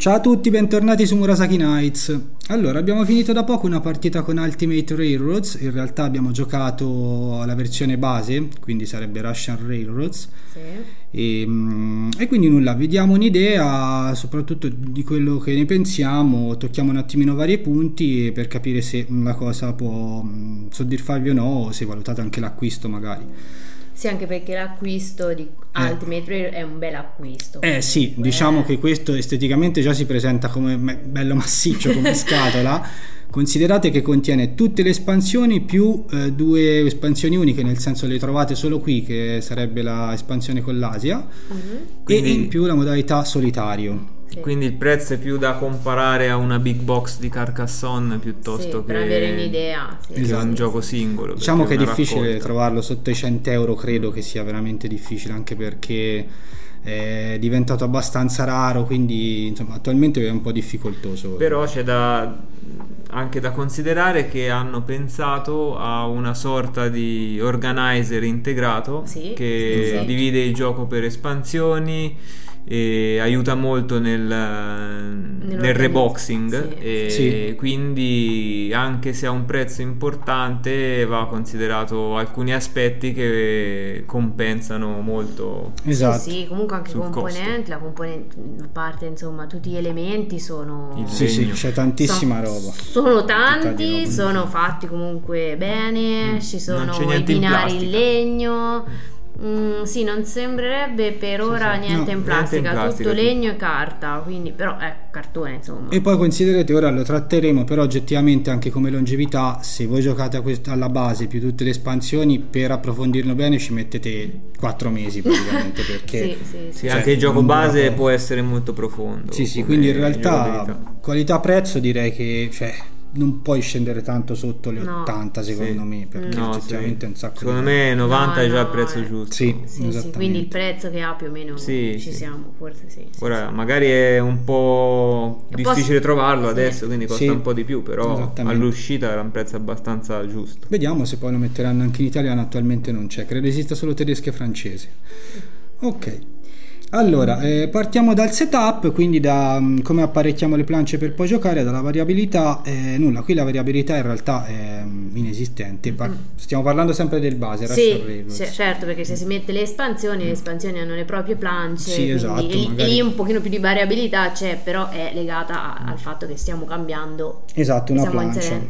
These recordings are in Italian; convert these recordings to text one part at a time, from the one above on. Ciao a tutti, bentornati su Murasaki Nights. Allora, abbiamo finito da poco una partita con Ultimate Railroads. In realtà abbiamo giocato alla versione base, quindi sarebbe Russian Railroads. Sì. E quindi nulla, vi diamo un'idea soprattutto di quello che ne pensiamo. Tocchiamo un attimino vari punti per capire se la cosa può soddisfarvi o no, o se valutate anche l'acquisto magari. Sì, anche perché l'acquisto di Ultimate Railroads è un bel acquisto. Sì, diciamo che questo esteticamente già si presenta come bello massiccio come scatola. Considerate che contiene tutte le espansioni più due espansioni uniche, nel senso le trovate solo qui, che sarebbe la espansione con l'Asia, quindi... e in più la modalità solitario. Sì. Quindi il prezzo è più da comparare a una big box di Carcassonne piuttosto che per avere un'idea, esatto, un gioco singolo. Diciamo che è difficile trovarlo sotto i 100 euro, credo che sia veramente difficile, anche perché è diventato abbastanza raro, quindi insomma attualmente è un po' difficoltoso. Però c'è anche da considerare che hanno pensato a una sorta di organizer integrato, che divide il gioco per espansioni e aiuta molto nel reboxing, quindi anche se ha un prezzo importante va considerato alcuni aspetti che compensano molto. Esatto. Sì, comunque anche la parte, insomma, tutti gli elementi sono c'è tantissima roba. Sono tanti, sono fatti comunque bene, ci sono i binari in legno. Sì, non sembrerebbe per ora niente in plastica, tutto legno e carta, quindi però cartone, insomma. E poi considerate, ora lo tratteremo, però oggettivamente anche come longevità, se voi giocate alla base più tutte le espansioni, per approfondirlo bene ci mettete 4 mesi praticamente, perché anche il gioco base può essere molto profondo. Sì, quindi in realtà qualità-prezzo direi che non puoi scendere tanto sotto le 80, secondo me, perché effettivamente è un sacco. Secondo me 90 è già il prezzo giusto. Sì, quindi il prezzo che ha più o meno siamo, forse Ora magari è un po' difficile trovarlo adesso, quindi costa un po' di più, però all'uscita era un prezzo abbastanza giusto. Vediamo se poi lo metteranno anche in italiano, attualmente non c'è, credo esista solo tedesco e francese. Ok. Allora, partiamo dal setup, quindi da come apparecchiamo le planche per poi giocare, dalla variabilità. Nulla, qui la variabilità in realtà è inesistente, stiamo parlando sempre del base. Certo, perché se si mette le espansioni hanno le proprie planche, e lì un pochino più di variabilità c'è, però è legata al fatto che stiamo cambiando una plancia.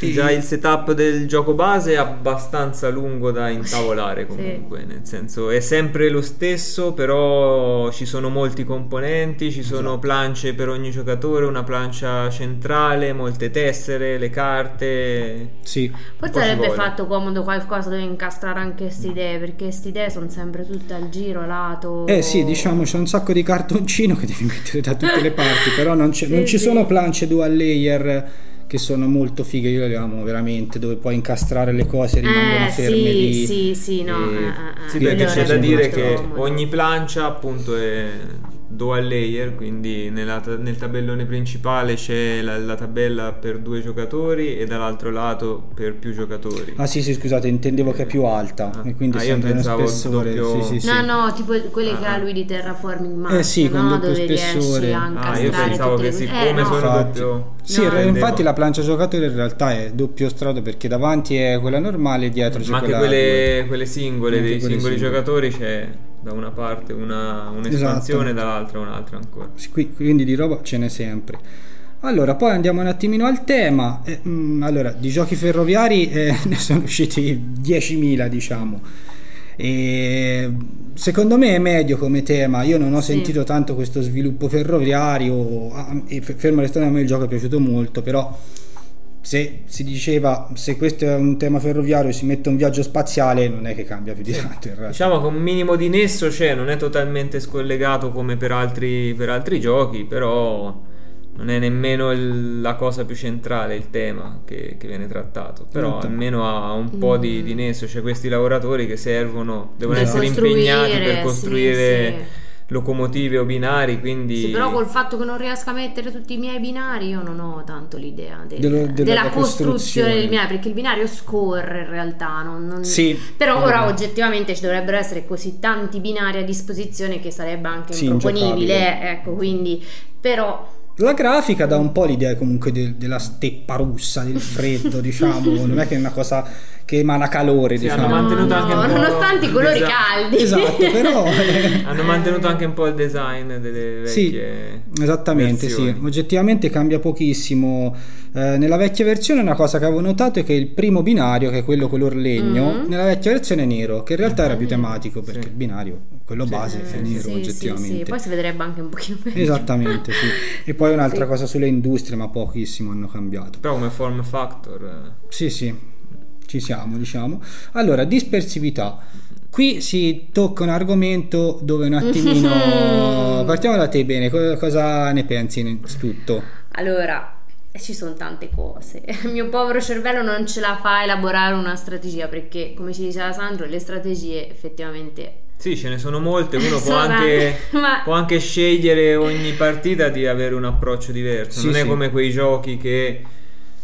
Già il setup del gioco base è abbastanza lungo da intavolare comunque, nel senso è sempre lo stesso, però ci sono molti componenti, ci sono planche per ogni giocatore, una plancia centrale, molte tessere, le carte. Forse sarebbe fatto comodo qualcosa dove incastrare anche queste idee, perché queste idee sono sempre tutte al giro, lato. Diciamo c'è un sacco di cartoncino che devi mettere da tutte le parti, però non ci sono planche dual layer che sono molto fighe, io le amo veramente, dove puoi incastrare le cose, rimangono ferme lì. Perché c'è da dire che ogni plancia appunto è dual layer, quindi nel tabellone principale c'è la tabella per 2 giocatori e dall'altro lato per più giocatori. Scusate, intendevo che è più alta, e quindi sempre uno spessore doppio... tipo quelle che ha lui di Terraforming Max, con doppio spessore. Io pensavo che siccome sono doppio... infatti la plancia giocatore in realtà è doppio strato, perché davanti è quella normale e dietro c'è quella... Ma anche quelle singole, dei singoli giocatori c'è... da una parte un'espansione, dall'altra un'altra ancora, quindi di roba ce n'è sempre. Allora poi andiamo un attimino al tema. Allora, di giochi ferroviari ne sono usciti 10.000, diciamo, e secondo me è medio come tema. Io non ho sentito tanto questo sviluppo ferroviario, fermo restando a me il gioco è piaciuto molto, però se si diceva, se questo è un tema ferroviario, si mette un viaggio spaziale, non è che cambia più di tanto in realtà. Diciamo che un minimo di nesso c'è, non è totalmente scollegato come per altri giochi, però non è nemmeno la cosa più centrale il tema che viene trattato, però almeno ha un po' di nesso. C'è questi lavoratori che servono, devono essere impegnati per costruire locomotive o binari, quindi sì, però col fatto che non riesco a mettere tutti i miei binari io non ho tanto l'idea della costruzione del binario, perché il binario scorre in realtà, non... Sì, però ora oggettivamente ci dovrebbero essere così tanti binari a disposizione che sarebbe anche improponibile, ecco, quindi però la grafica dà un po' l'idea comunque della steppa russa, del freddo, diciamo, non è che è una cosa che emana calore, sì, diciamo. Hanno mantenuto anche un po', nonostante i colori caldi. Esatto, però hanno mantenuto anche un po' il design delle vecchie. Sì, esattamente, versioni. Sì. Oggettivamente cambia pochissimo. Nella vecchia versione una cosa che avevo notato è che il primo binario, che è quello color legno, nella vecchia versione è nero, che in realtà era più tematico, perché il binario, quello base, è nero, oggettivamente. Sì, sì, poi si vedrebbe anche un pochino meglio. Esattamente, sì. E poi un'altra cosa sulle industrie, ma pochissimo hanno cambiato. Però come form factor. Sì, sì, ci siamo, diciamo. Allora, dispersività. Qui si tocca un argomento dove un attimino... Partiamo da te, bene, cosa ne pensi innanzitutto? Allora... ci sono tante cose, il mio povero cervello non ce la fa a elaborare una strategia, perché come ci diceva Sandro le strategie effettivamente sì, ce ne sono molte, uno può anche scegliere ogni partita di avere un approccio diverso, non è come quei giochi che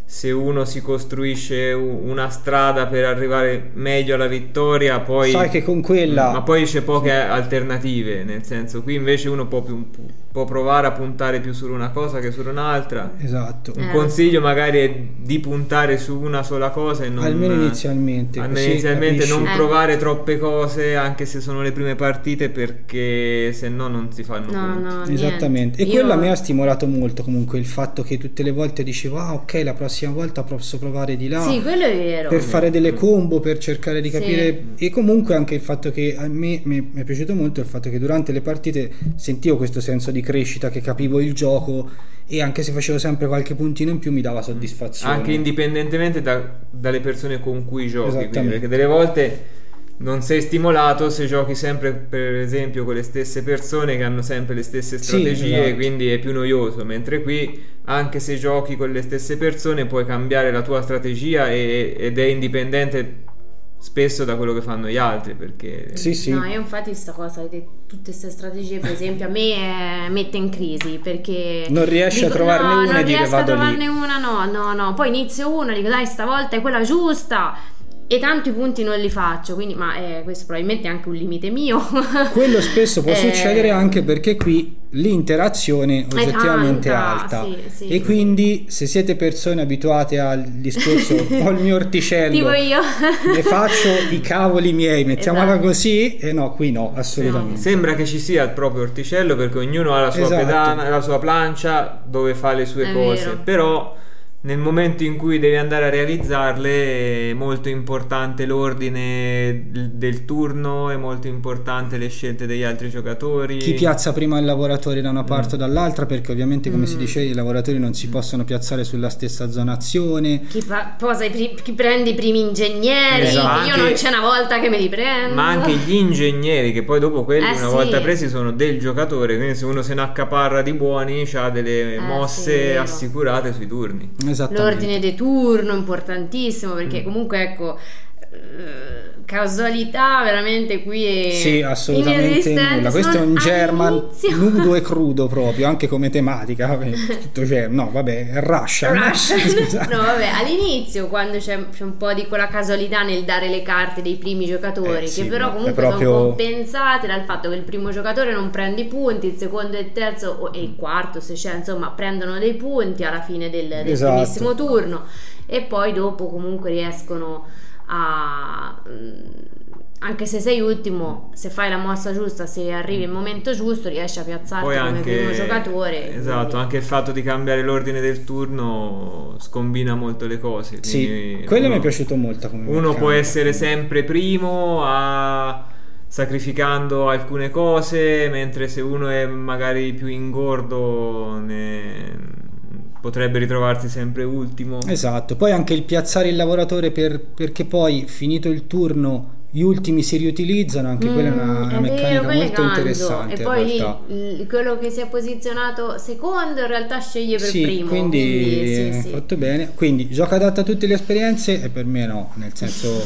se uno si costruisce una strada per arrivare meglio alla vittoria, poi sai che con quella ma poi c'è poche alternative, nel senso qui invece uno può provare a puntare più su una cosa che su un'altra. Esatto. Un consiglio magari è di puntare su una sola cosa e non, almeno inizialmente, non provare troppe cose anche se sono le prime partite, perché se no non si fanno punti. Esattamente. E quello a me ha stimolato molto comunque il fatto che tutte le volte dicevo ok, la prossima volta posso provare di là. Sì, quello è vero. Per fare delle combo, per cercare di capire, e comunque anche il fatto che a me mi è piaciuto molto il fatto che durante le partite sentivo questo senso di crescita, che capivo il gioco e anche se facevo sempre qualche puntino in più mi dava soddisfazione, anche indipendentemente dalle persone con cui giochi, quindi, perché delle volte non sei stimolato se giochi sempre per esempio con le stesse persone che hanno sempre le stesse strategie, quindi è più noioso, mentre qui anche se giochi con le stesse persone puoi cambiare la tua strategia ed è indipendente spesso da quello che fanno gli altri, perché no, io infatti sta cosa di tutte queste strategie per esempio a me mette in crisi, perché non riesci a trovarne una, non riesco a trovarne una, no poi inizio una, dico dai stavolta è quella giusta e tanto i punti non li faccio, quindi questo probabilmente è anche un limite mio. Quello spesso può succedere anche perché qui l'interazione oggettivamente è alta e quindi se siete persone abituate al discorso ho il mio orticello, tipo io ne faccio i cavoli miei, mettiamola così, e no, qui no, assolutamente sembra che ci sia il proprio orticello, perché ognuno ha la sua pedana, la sua plancia dove fa le sue cose, però nel momento in cui devi andare a realizzarle è molto importante l'ordine del turno, è molto importante le scelte degli altri giocatori, chi piazza prima il lavoratore da una parte o dall'altra, perché ovviamente come si dice i lavoratori non si possono piazzare sulla stessa zona azione, chi prende i primi ingegneri, io non c'è una volta che me li prendo, ma anche gli ingegneri che poi dopo quelli una volta presi sono del giocatore, quindi se uno se ne accaparra di buoni c'ha delle mosse assicurate sui turni. L'ordine di turno importantissimo, perché comunque ecco causalità veramente qui è assolutamente nulla, questo è un German nudo e crudo proprio, anche come tematica tutto Russian. No vabbè, all'inizio quando c'è un po' di quella casualità nel dare le carte dei primi giocatori che però comunque sono compensate dal fatto che il primo giocatore non prende i punti, il secondo e il terzo e il quarto se c'è, insomma prendono dei punti alla fine del primissimo turno e poi dopo comunque riescono a, anche se sei ultimo, se fai la mossa giusta, se arrivi il momento giusto riesci a piazzarti poi come primo giocatore, quindi. Anche il fatto di cambiare l'ordine del turno scombina molto le cose, quello mi è piaciuto molto, come uno può essere sempre primo sacrificando alcune cose, mentre se uno è magari più ingordo potrebbe ritrovarsi sempre ultimo. Esatto, poi anche il piazzare il lavoratore perché poi finito il turno Gli ultimi si riutilizzano, anche quella è una meccanica molto interessante. E poi quello che si è posizionato secondo in realtà sceglie per primo. Quindi sì, fatto bene. Quindi gioco adatto a tutte le esperienze, e per me no, nel senso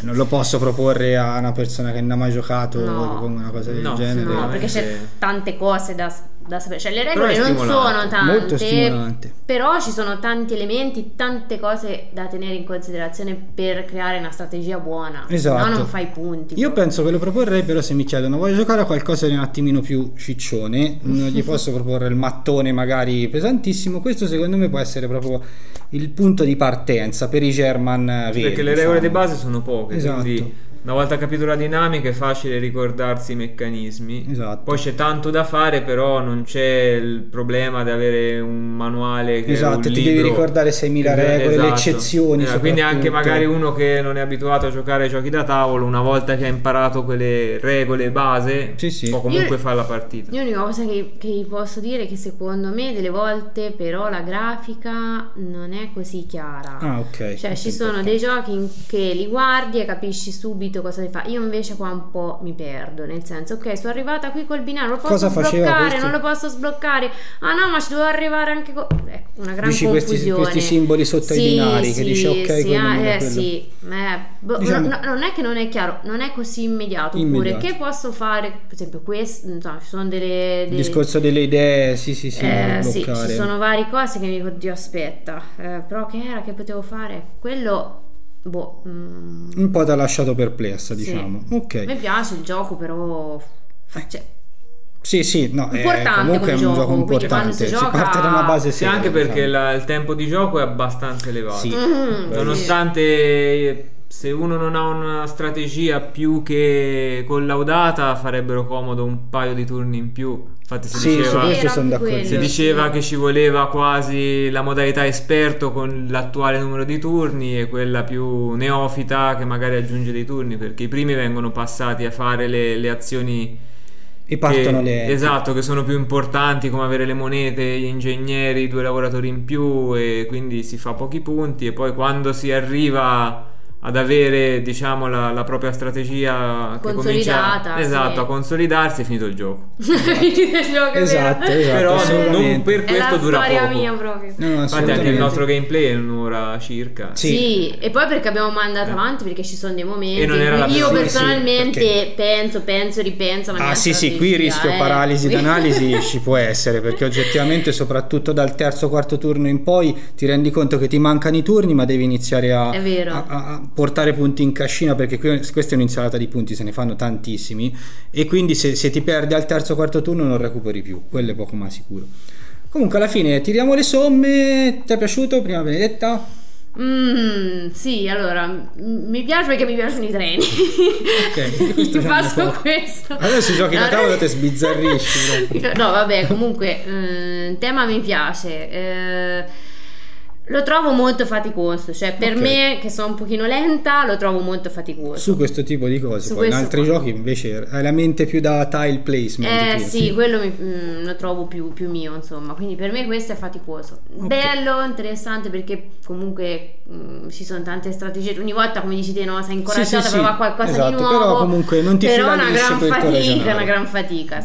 non lo posso proporre a una persona che non ha mai giocato con una cosa del genere. No, perché c'è tante cose da sapere, cioè le regole non sono tante, però ci sono tanti elementi, tante cose da tenere in considerazione per creare una strategia buona. Esatto. No, non fai punti. Io penso che lo proporrei, però se mi chiedono voglio giocare a qualcosa di un attimino più ciccione, non gli posso proporre il mattone magari pesantissimo. Questo secondo me può essere proprio il punto di partenza per i German veri, perché le regole di base sono poche. Esatto. Quindi una volta capito la dinamica è facile ricordarsi i meccanismi. Esatto. Poi c'è tanto da fare, però non c'è il problema di avere un manuale che è un libro. Devi ricordare 6.000 regole, le eccezioni. Quindi anche magari uno che non è abituato a giocare ai giochi da tavolo, una volta che ha imparato quelle regole base, può comunque fare la partita. Io l'unica cosa che posso dire è che secondo me delle volte però la grafica non è così chiara. Ah, ok. Cioè ci sono dei giochi in che li guardi e capisci subito cosa si fa. Io invece qua un po' mi perdo, nel senso ok, sono arrivata qui col binario, lo posso sbloccare, non lo posso sbloccare, ah no, ma ci devo arrivare anche una gran confusione, questi simboli sotto i binari che dice ok, diciamo, no, non è che non è chiaro, non è così immediato. Oppure che posso fare, per esempio questo, insomma, ci sono delle discorso delle idee, ci sono varie cose che mi dico, oddio aspetta, però che era che potevo fare quello. Un po' ti ha lasciato perplessa, diciamo. Okay. Mi piace il gioco, però comunque è un gioco importante. Si parte da una base seria, anche perché il tempo di gioco è abbastanza elevato, nonostante se uno non ha una strategia più che collaudata farebbero comodo un paio di turni in più. Infatti si diceva che ci voleva quasi la modalità esperto con l'attuale numero di turni e quella più neofita che magari aggiunge dei turni, perché i primi vengono passati a fare le azioni e partono che sono più importanti, come avere le monete, gli ingegneri, 2 lavoratori in più, e quindi si fa pochi punti. E poi quando si arriva ad avere, diciamo, la propria strategia consolidata, a consolidarsi, è finito il gioco. Esatto. Non per questo dura poco. È la storia mia proprio. No, infatti anche il nostro gameplay è un'ora circa. Sì. E poi perché abbiamo mandato avanti, perché ci sono dei momenti in cui io personalmente penso, ripenso. Qui rischio paralisi d'analisi ci può essere, perché oggettivamente soprattutto dal terzo quarto turno in poi ti rendi conto che ti mancano i turni, ma devi iniziare a portare punti in cascina, perché questa è un'insalata di punti, se ne fanno tantissimi, e quindi se ti perdi al terzo quarto turno non recuperi più, quello è poco ma sicuro. Comunque alla fine tiriamo le somme. Ti è piaciuto, prima Benedetta? Sì, allora mi piace perché mi piacciono i treni. Ok, ti passo questo. Allora si giochi da tavola te sbizzarrisci. No, vabbè, comunque il tema mi piace. Lo trovo molto faticoso, cioè per me che sono un pochino lenta lo trovo molto faticoso su questo tipo di cose. Poi in altri giochi invece hai la mente più da tile placement, quello lo trovo più mio, insomma, quindi per me questo è faticoso. Bello, interessante, perché comunque ci sono tante strategie, ogni volta come dici te, no, sei incoraggiata a provare qualcosa di nuovo, però comunque non ti però una gran fatica.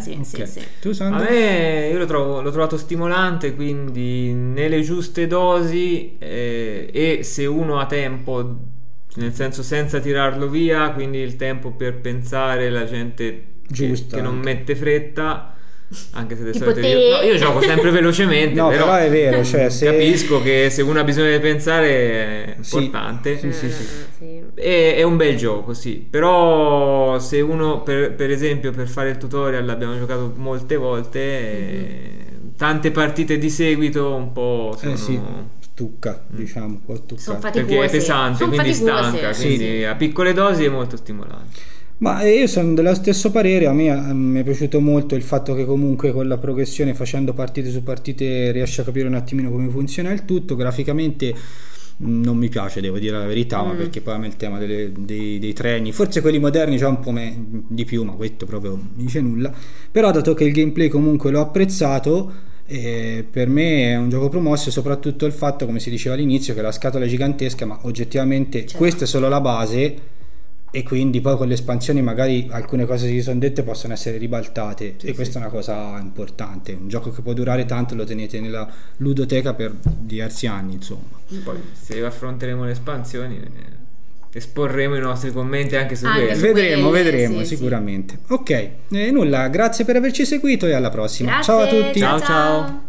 Tu, Sandra? A me, io l'ho trovato stimolante, quindi nelle giuste dosi, e se uno ha tempo, nel senso senza tirarlo via, quindi il tempo per pensare, la gente giusta che non mette fretta, anche se io gioco sempre velocemente, però è vero, cioè, capisco che se uno ha bisogno di pensare è importante, è un bel gioco, però se uno per esempio per fare il tutorial l'abbiamo giocato molte volte, tante partite di seguito un po' sono... stucca, diciamo, sono faticose, perché è pesante, quindi stanca, quindi a piccole dosi è molto stimolante. Ma io sono dello stesso parere. A me mi è piaciuto molto il fatto che comunque con la progressione, facendo partite su partite, riesci a capire un attimino come funziona il tutto. Graficamente non mi piace, devo dire la verità, ma perché poi a me il tema dei treni, forse quelli moderni già un po' di più, ma questo proprio non mi dice nulla. Però dato che il gameplay comunque l'ho apprezzato, per me è un gioco promosso, e soprattutto il fatto, come si diceva all'inizio, che la scatola è gigantesca, ma oggettivamente questa è solo la base. e quindi poi con le espansioni magari alcune cose che si sono dette possono essere ribaltate, sì, e questa è una cosa importante. Un gioco che può durare tanto, lo tenete nella ludoteca per diversi anni, insomma. Poi se affronteremo le espansioni esporremo i nostri commenti anche su questo. Vedremo, sì, sicuramente. Sì. Ok, nulla, grazie per averci seguito e alla prossima. Grazie, ciao a tutti. Ciao.